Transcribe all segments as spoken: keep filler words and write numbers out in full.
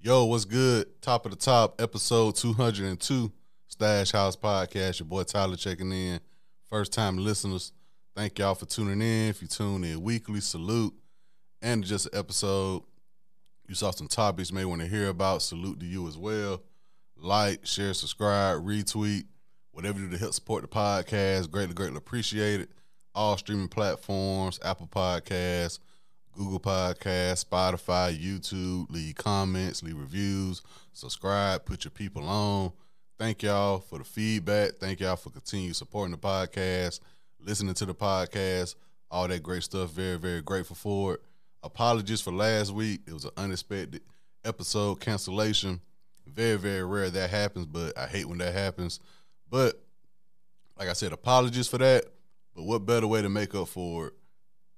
Yo, what's good? Top of the top, episode two hundred two, Stash House Podcast. Your boy Tyler checking in. First time listeners, thank y'all for tuning in. If you tune in weekly, salute. And just an episode, you saw some topics you may want to hear about, salute to you as well. Like, share, subscribe, retweet, whatever you do to help support the podcast. Greatly, greatly appreciate it. All streaming platforms, Apple Podcasts, Google Podcasts, Spotify, YouTube. Leave comments, leave reviews, subscribe, put your people on. Thank y'all for the feedback. Thank y'all for continuing supporting the podcast, listening to the podcast, all that great stuff. Very, very grateful for it. Apologies for last week. It was an unexpected episode cancellation. Very, very rare that happens, but I hate when that happens. But like I said, apologies for that. But what better way to make up for it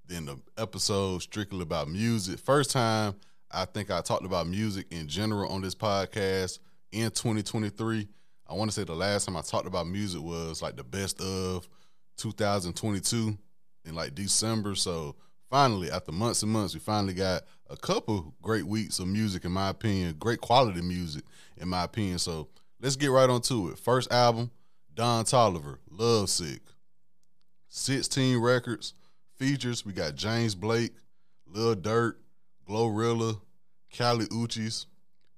than the episode strictly about music? First time I think I talked about music in general on this podcast in twenty twenty-three. I want to say the last time I talked about music was like the best of two thousand twenty-two in like December. So finally, after months and months, we finally got a couple great weeks of music, in my opinion, great quality music, in my opinion. So let's get right on to it. First album, Don Toliver, Lovesick. sixteen records. Features, we got James Blake, Lil Durk, GloRilla, Kali Uchis,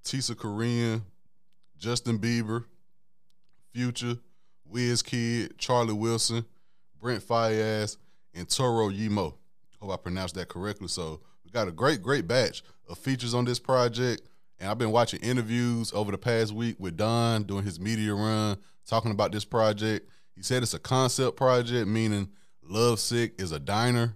Tisa Korean, Justin Bieber, Future, WizKid, Charlie Wilson, Brent Faiyaz, and Toro Yemo. Hope I pronounced that correctly. So we got a great, great batch of features on this project. And I've been watching interviews over the past week with Don doing his media run, talking about this project. He said it's a concept project, meaning Lovesick is a diner.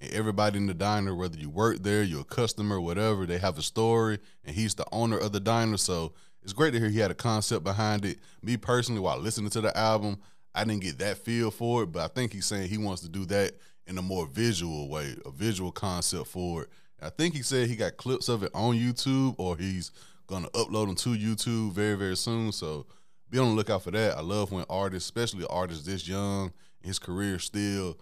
And everybody in the diner, whether you work there, you're a customer, whatever, they have a story. And he's the owner of the diner. So it's great to hear he had a concept behind it. Me personally, while listening to the album, I didn't get that feel for it, but I think he's saying he wants to do that in a more visual way, a visual concept for it. And I think he said he got clips of it on YouTube, or he's going to upload them to YouTube very, very soon. So be on the lookout for that. I love when artists, especially artists this young, his career still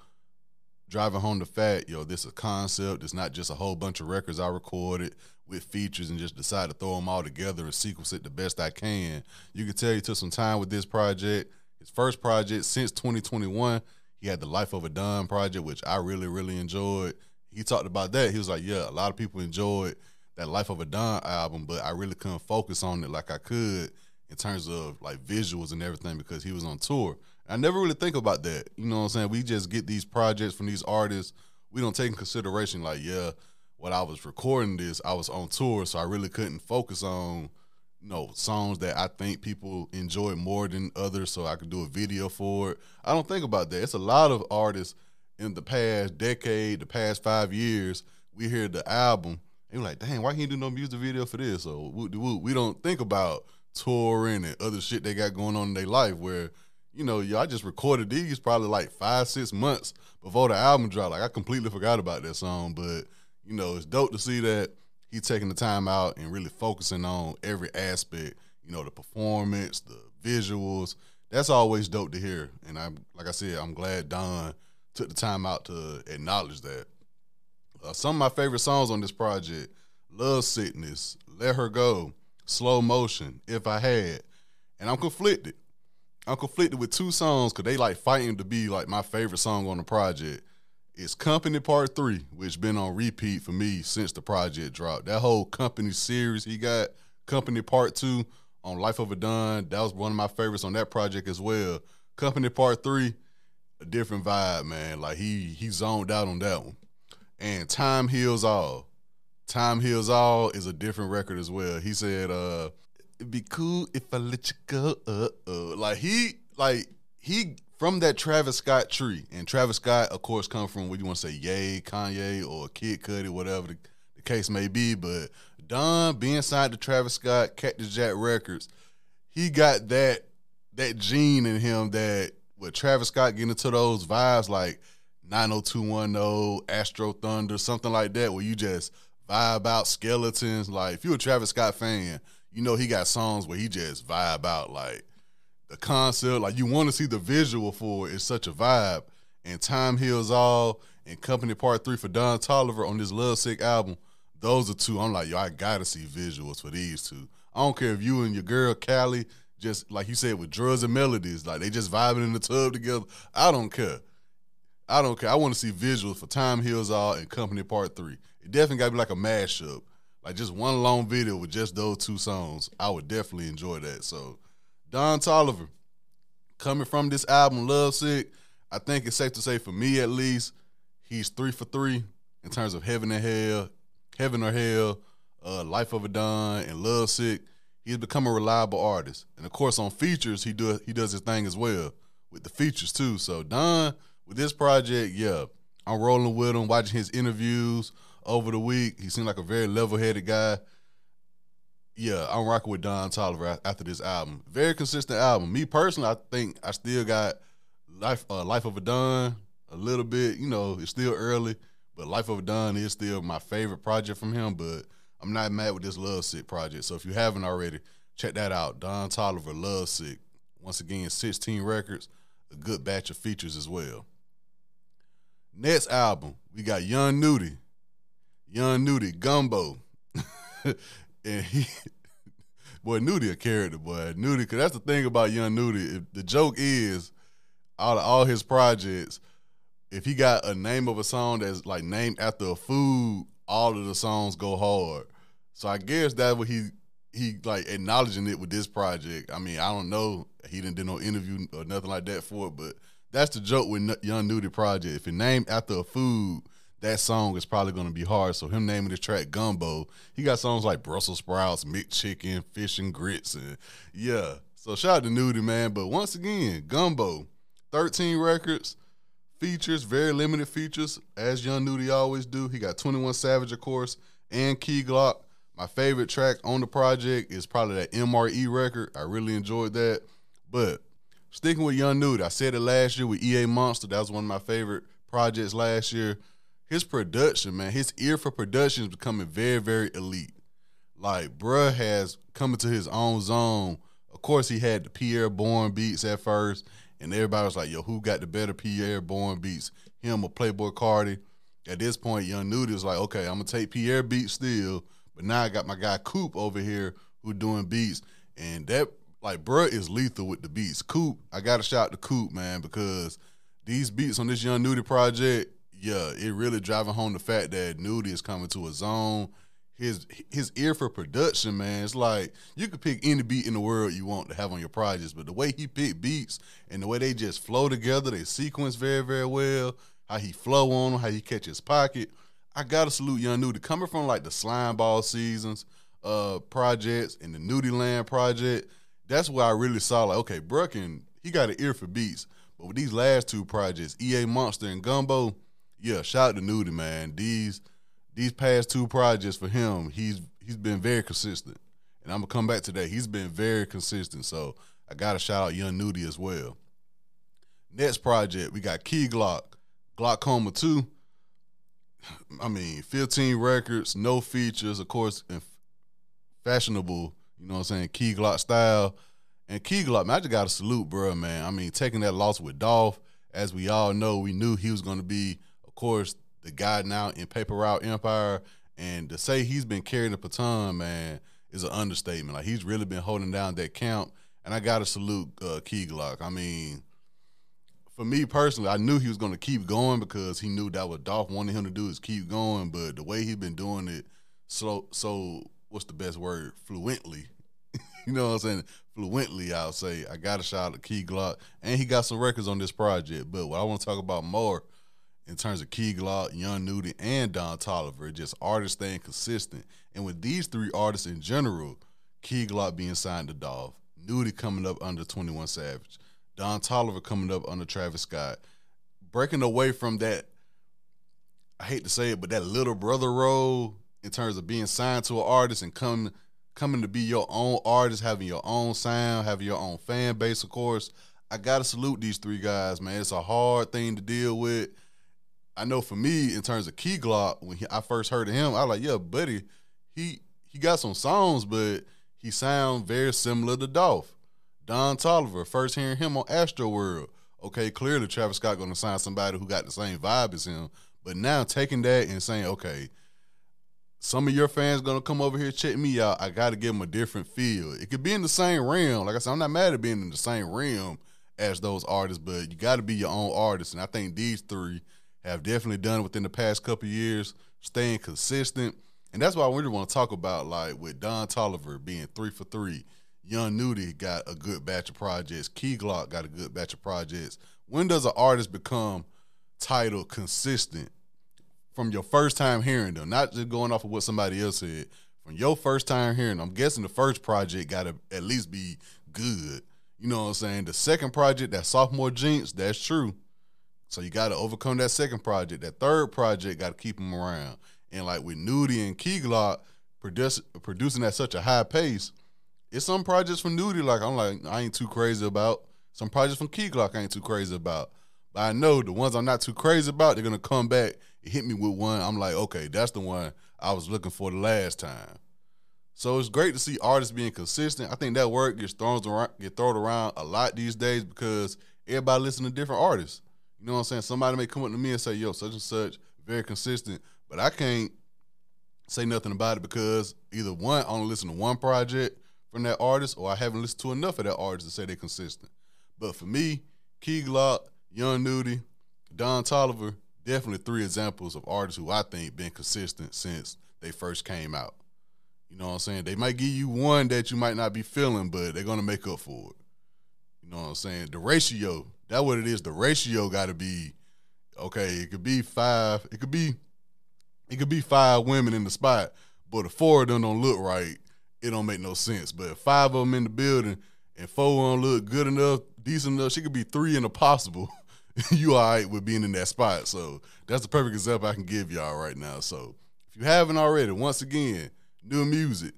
driving home the fact, yo, this is a concept. It's not just a whole bunch of records I recorded with features and just decide to throw them all together and sequence it the best I can. You can tell he took some time with this project. His first project since twenty twenty-one, he had the Life of a Don project, which I really, really enjoyed. He talked about that. He was like, yeah, a lot of people enjoyed that Life of a Don album, but I really couldn't focus on it like I could in terms of like visuals and everything because he was on tour. I never really think about that. You know what I'm saying? We just get these projects from these artists. We don't take in consideration like, yeah, when I was recording this, I was on tour, so I really couldn't focus on, you know, songs that I think people enjoy more than others, so I could do a video for it. I don't think about that. It's a lot of artists in the past decade, the past five years, we hear the album, and we're like, dang, why can't you do no music video for this? So we don't think about touring and other shit they got going on in their life where, you know, y'all just recorded these probably like five, six months before the album dropped. Like, I completely forgot about that song. But, you know, it's dope to see that he's taking the time out and really focusing on every aspect, you know, the performance, the visuals. That's always dope to hear. And, I, like I said, I'm glad Don took the time out to acknowledge that. Uh, some of my favorite songs on this project, Love Sickness, Let Her Go, Slow Motion, If I Had. And I'm conflicted. I'm conflicted with two songs because they like fighting to be like my favorite song on the project. It's Company Part Three, which been on repeat for me since the project dropped. That whole Company series he got, Company Part Two on Life of a Don, that was one of my favorites on that project as well. Company Part Three, a different vibe, man. Like he he zoned out on that one. And Time Heals All. Time Heals All is a different record as well. He said, uh, it'd be cool if I let you go. Uh, uh. Like he, like he from that Travis Scott tree, and Travis Scott, of course, come from what you want to say, Ye, Kanye, or Kid Cudi, whatever the, the case may be. But Don being signed to Travis Scott, Cactus Jack Records, he got that that gene in him that with Travis Scott getting into those vibes like nine oh two one oh, Astro Thunder, something like that, where you just vibe out skeletons. Like if you're a Travis Scott fan, you know he got songs where he just vibe out, like the concept, like you want to see the visual for it. It's such a vibe. And Time Heals All and Company Part Three for Don Toliver on this Lovesick album, those are two I'm like, yo, I gotta see visuals for these two. I don't care if you and your girl Kali, just like you said, with Drugs and Melodies, like they just vibing in the tub together. I don't care. I don't care. I want to see visuals for Time Heals All and Company Part Three. It definitely got to be like a mashup, like just one long video with just those two songs. I would definitely enjoy that. So Don Toliver, coming from this album, Lovesick, I think it's safe to say, for me at least, he's three for three in terms of Heaven and Hell, Heaven or Hell, uh, Life of a Don, and Lovesick. He's become a reliable artist. And of course on features, he do he does his thing as well with the features too. So Don, with this project, yeah, I'm rolling with him, watching his interviews over the week. He seemed like a very level-headed guy. Yeah, I'm rocking with Don Toliver after this album. Very consistent album. Me personally, I think I still got Life uh, Life of a Don a little bit. You know, it's still early, but Life of a Don is still my favorite project from him, but I'm not mad with this Lovesick project. So if you haven't already, check that out. Don Toliver, Lovesick. Once again, sixteen records, a good batch of features as well. Next album, we got Young Nudy. Young Nudy, Gumbo. And he, boy, Nudy a character, boy. Nudy, because that's the thing about Young Nudy. If the joke is, out of all his projects, if he got a name of a song that's like named after a food, all of the songs go hard. So I guess that's what he, he like acknowledging it with this project. I mean, I don't know. He didn't do no interview or nothing like that for it, but that's the joke with Young Nudy project. If it's named after a food, that song is probably going to be hard. So him naming this track Gumbo, he got songs like Brussels Sprouts, McChicken, Fish and Grits, and yeah. So shout out to Nudy, man. But once again, Gumbo, thirteen records, features, very limited features, as Young Nudy always do. He got twenty-one Savage, of course, and Key Glock. My favorite track on the project is probably that M R E record. I really enjoyed that. But sticking with Young Nudy, I said it last year with E A Monster. That was one of my favorite projects last year. His production, man, his ear for production is becoming very, very elite. Like, bruh has come into his own zone. Of course, he had the Pierre Bourne beats at first, and everybody was like, yo, who got the better Pierre Bourne beats, him or Playboy Cardi? At this point, Young Nudy is like, okay, I'm going to take Pierre beats still, but now I got my guy Coop over here who doing beats. And that, like, bruh is lethal with the beats. Coop, I got to shout out to Coop, man, because these beats on this Young Nudy project, yeah, it really driving home the fact that Nudy is coming to his zone. His his ear for production, man, it's like you could pick any beat in the world you want to have on your projects, but the way he picked beats and the way they just flow together, they sequence very, very well, how he flow on them, how he catch his pocket. I got to salute Young Nudy. Coming from like the Slimeball Seasons uh, projects and the Nudy Land project, that's where I really saw like, okay, Bruckin, he got an ear for beats. But with these last two projects, E A Monster and Gumbo, yeah, shout out to Nudy, man. These these past two projects for him, he's he's been very consistent. And I'm going to come back to that. He's been very consistent. So I got to shout out Young Nudy as well. Next project, we got Key Glock, Glockoma two. I mean, fifteen records, no features, of course, and fashionable, you know what I'm saying, Key Glock style. And Key Glock, man, I just got to salute, bro, man. I mean, taking that loss with Dolph, as we all know, we knew he was going to be, of course, the guy now in Paper Route Empire, and to say he's been carrying the baton, man, is an understatement. Like, he's really been holding down that camp, and I gotta salute uh, Key Glock. I mean, for me personally, I knew he was gonna keep going because he knew that what Dolph wanted him to do is keep going, but the way he's been doing it, so, so what's the best word? Fluently. You know what I'm saying? Fluently, I'll say. I gotta shout out to Key Glock, and he got some records on this project, but what I wanna talk about more in terms of Key Glock, Young Nudy, and Don Toliver, just artists staying consistent. And with these three artists in general, Key Glock being signed to Dolph, Nudy coming up under twenty-one Savage, Don Toliver coming up under Travis Scott, breaking away from that, I hate to say it, but that little brother role in terms of being signed to an artist and coming coming to be your own artist, having your own sound, having your own fan base, of course. I got to salute these three guys, man. It's a hard thing to deal with. I know for me, in terms of Key Glock, when he, I first heard of him, I was like, yeah, buddy, he he got some songs, but He sounds very similar to Dolph. Don Toliver, first hearing him on Astroworld. Okay, clearly Travis Scott gonna sign somebody who got the same vibe as him. But now taking that and saying, okay, some of your fans gonna come over here, check me out. I gotta give them a different feel. It could be in the same realm. Like I said, I'm not mad at being in the same realm as those artists, but you gotta be your own artist. And I think these three have definitely done it within the past couple of years, staying consistent. And that's why I really want to talk about, like, with Don Toliver being three for three, Young Nudy got a good batch of projects, Key Glock got a good batch of projects. When does an artist become title consistent from your first time hearing them? Not just going off of what somebody else said. From your first time hearing them, I'm guessing the first project got to at least be good. You know what I'm saying? The second project, that sophomore jinx, that's true. So you got to overcome that second project. That third project got to keep them around. And like with Nudy and Key Glock produce, producing at such a high pace, it's some projects from Nudy like I'm like I ain't too crazy about. Some projects from Key Glock I ain't too crazy about. But I know the ones I'm not too crazy about, they're gonna come back and hit me with one. I'm like, okay, that's the one I was looking for the last time. So it's great to see artists being consistent. I think that word gets thrown around, get thrown around a lot these days because everybody listens to different artists. You know what I'm saying? Somebody may come up to me and say, yo, such and such, very consistent. But I can't say nothing about it because either one, I only listen to one project from that artist, or I haven't listened to enough of that artist to say they're consistent. But for me, Key Glock, Young Nudy, Don Toliver, definitely three examples of artists who I think been consistent since they first came out. You know what I'm saying? They might give you one that you might not be feeling, but they're going to make up for it. You know what I'm saying? The ratio, that's what it is. The ratio got to be, okay, it could be five, it could be It could be five women in the spot, but if four of them don't look right, it don't make no sense. But if five of them in the building and four of them look good enough, decent enough, she could be three in a possible. You all right with being in that spot. So that's the perfect example I can give y'all right now. So if you haven't already, once again, new music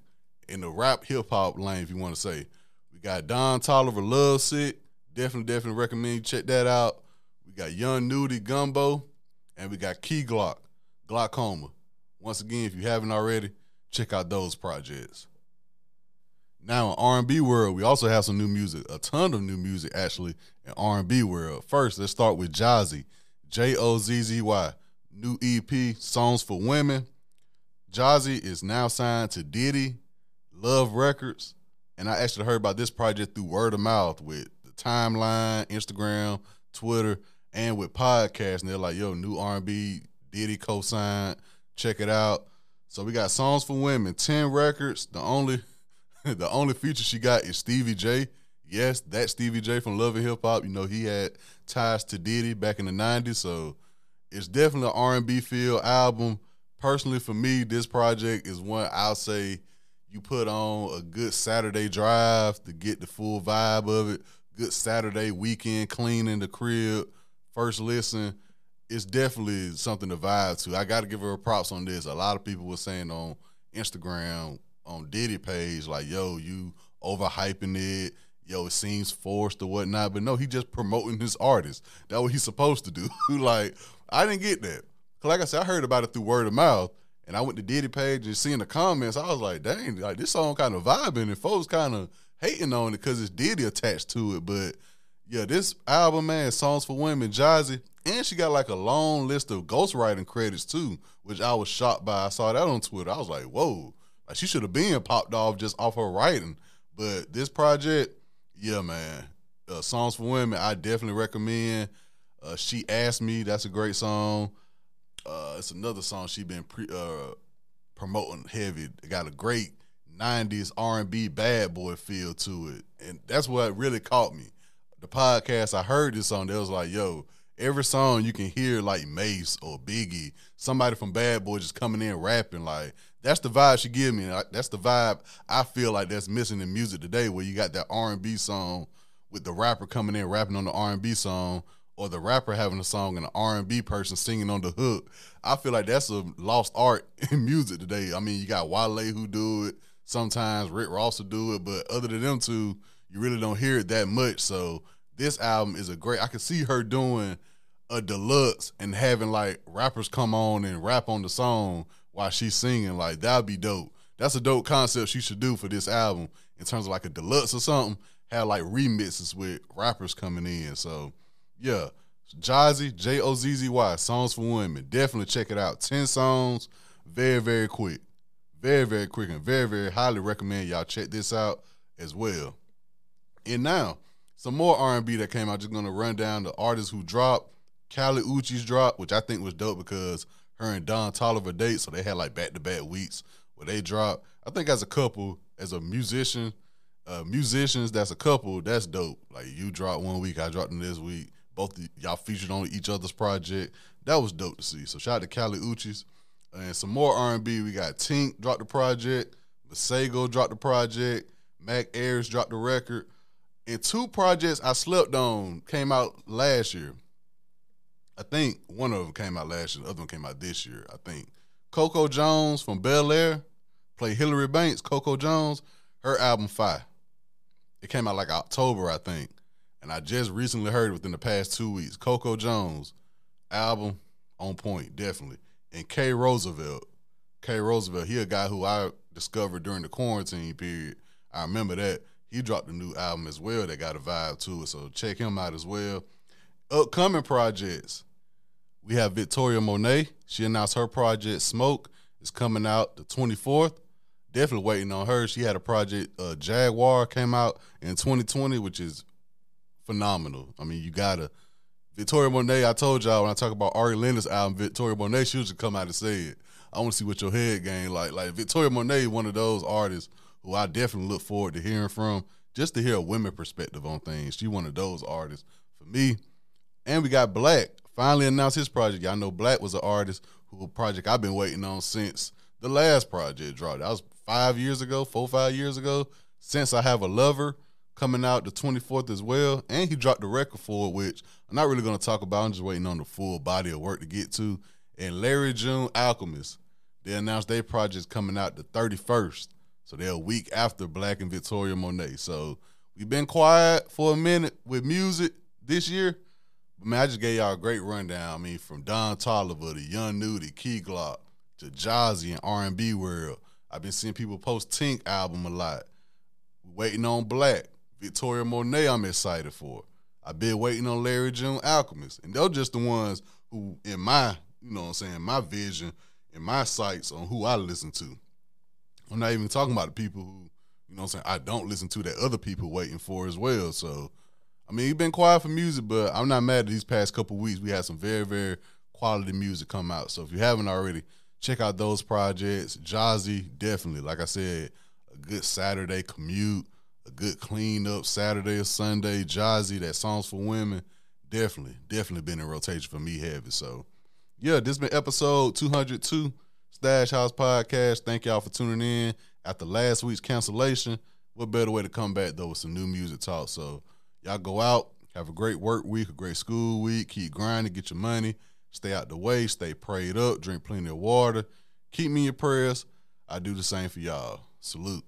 in the rap hip-hop lane, if you want to say. We got Don Toliver, Love Sick. Definitely, definitely recommend you check that out. We got Young Nudy, Gumbo, and we got Key Glock, Glaucoma. Once again, if you haven't already, check out those projects. Now in R and B world, we also have some new music, a ton of new music actually in R and B world. First, let's start with Jozzy, J O Z Z Y, new E P, Songs for Women. Jozzy is now signed to Diddy, Love Records, and I actually heard about this project through word of mouth with the timeline, Instagram, Twitter, and with podcasts, and they're like, yo, new R and B, Diddy co-signed, check it out. So we got Songs for Women, ten records. The only the only feature she got is Stevie J. Yes, that's Stevie J from Love and Hip Hop. You know, he had ties to Diddy back in the nineties, so it's definitely an R and B feel album. Personally, for me, this project is one I'll say you put on a good Saturday drive to get the full vibe of it. Good Saturday weekend, clean in the crib, first listen. It's definitely something to vibe to. I got to give her props on this. A lot of people were saying on Instagram, on Diddy page, like, yo, you overhyping it. Yo, it seems forced or whatnot. But no, he just promoting his artist. That's what he's supposed to do. Like, I didn't get that. Because like I said, I heard about it through word of mouth. And I went to Diddy page and seeing the comments, I was like, dang, like this song kind of vibing. And folks kind of hating on it because it's Diddy attached to it. But, yeah, this album, man, Songs for Women, Jozzy, and she got like a long list of ghostwriting credits too, which I was shocked by. I saw that on Twitter. I was like, whoa, like she should have been popped off just off her writing. But this project, yeah, man, uh, Songs for Women, I definitely recommend. Uh, she Asked Me, that's a great song. Uh, it's another song she been pre uh, promoting heavy. It got a great nineties R and B Bad Boy feel to it. And that's what really caught me. The podcast, I heard this song, they was like, yo, every song you can hear like Mace or Biggie, somebody from Bad Boy just coming in rapping. Like, that's the vibe she give me. That's the vibe I feel like that's missing in music today, where you got that R and B song with the rapper coming in rapping on the R and B song, or the rapper having a song and the R and B person singing on the hook. I feel like that's a lost art in music today. I mean, you got Wale who do it sometimes, Rick Ross will do it, but other than them two, you really don't hear it that much. So this album is a great, I could see her doing a deluxe and having like rappers come on and rap on the song while she's singing. Like, that'd be dope. that's a dope concept she should do for this album in terms of like a deluxe or something. Have like remixes with rappers coming in. So yeah, Jozzy, J O Z Z Y, Songs for Women. Definitely check it out. Ten songs, very very quick, very very quick, and very very highly recommend y'all check this out as well. And now some more R and B that came out. Just gonna run down the artists who dropped. Kali Uchis dropped, which I think was dope because her and Don Toliver date, so they had like back to back weeks where they dropped. I think as a couple, as a musician, uh, musicians that's a couple, that's dope. Like you dropped one week, I dropped them this week. Both y'all featured on each other's project. That was dope to see. So shout out to Kali Uchis. And some more R and B, we got Tink dropped the project, Masego dropped the project, Mac Ayers dropped the record. And two projects I slept on came out last year. I think one of them came out last year, the other one came out this year, I think. Coco Jones from Bel Air, played Hillary Banks, Coco Jones, her album Fire. It came out like October, I think. And I just recently heard it within the past two weeks. Coco Jones, album on point, definitely. And K. Roosevelt, K. Roosevelt, he a guy who I discovered during the quarantine period. I remember that. He dropped a new album as well that got a vibe to it, so check him out as well. Upcoming projects. We have Victoria Monet. She announced her project, Smoke, is coming out the twenty-fourth. Definitely waiting on her. She had a project, uh, Jaguar, came out in twenty twenty, which is phenomenal. I mean, you gotta. Victoria Monet, I told y'all when I talk about Ari Lennox's album, Victoria Monet, she was just come out and say it. I want to see what your head game like. Like, Victoria Monet, one of those artists who I definitely look forward to hearing from, just to hear a women perspective on things. She one of those artists for me. And we got Black, finally announced his project. Y'all know Black was an artist who project I've been waiting on since the last project dropped. That was five years ago, four, five years ago. Since I Have a Lover, coming out the twenty-fourth as well. And he dropped the record for it, which I'm not really going to talk about. I'm just waiting on the full body of work to get to. And Larry June, Alchemist, they announced their project's coming out the thirty-first. So they're a week after Black and Victoria Monet. So we've been quiet for a minute with music this year. But man, I just gave y'all a great rundown. I mean, from Don Toliver to Young Nudy, Key Glock to Jozzy and R and B world. I've been seeing people post Tink album a lot. Waiting on Black, Victoria Monet. I'm excited for. I've been waiting on Larry June, Alchemist, and they're just the ones who, in my, you know, what I'm saying, my vision and my sights on who I listen to. I'm not even talking about the people who, you know, what I'm saying, I don't listen to that other people waiting for as well. So. I mean, you've been quiet for music, but I'm not mad at these past couple weeks. We had some very, very quality music come out. So if you haven't already, check out those projects. Jozzy, definitely. Like I said, a good Saturday commute, a good clean up Saturday or Sunday. Jozzy, that Songs for Women, definitely, definitely been in rotation for me heavy. So, yeah, this has been episode two hundred two, Stash House Podcast. Thank y'all for tuning in. After last week's cancellation, what better way to come back, though, with some new music talk. So, y'all go out, have a great work week, a great school week. Keep grinding, get your money. Stay out the way, stay prayed up, drink plenty of water. Keep me in your prayers. I do the same for y'all. Salute.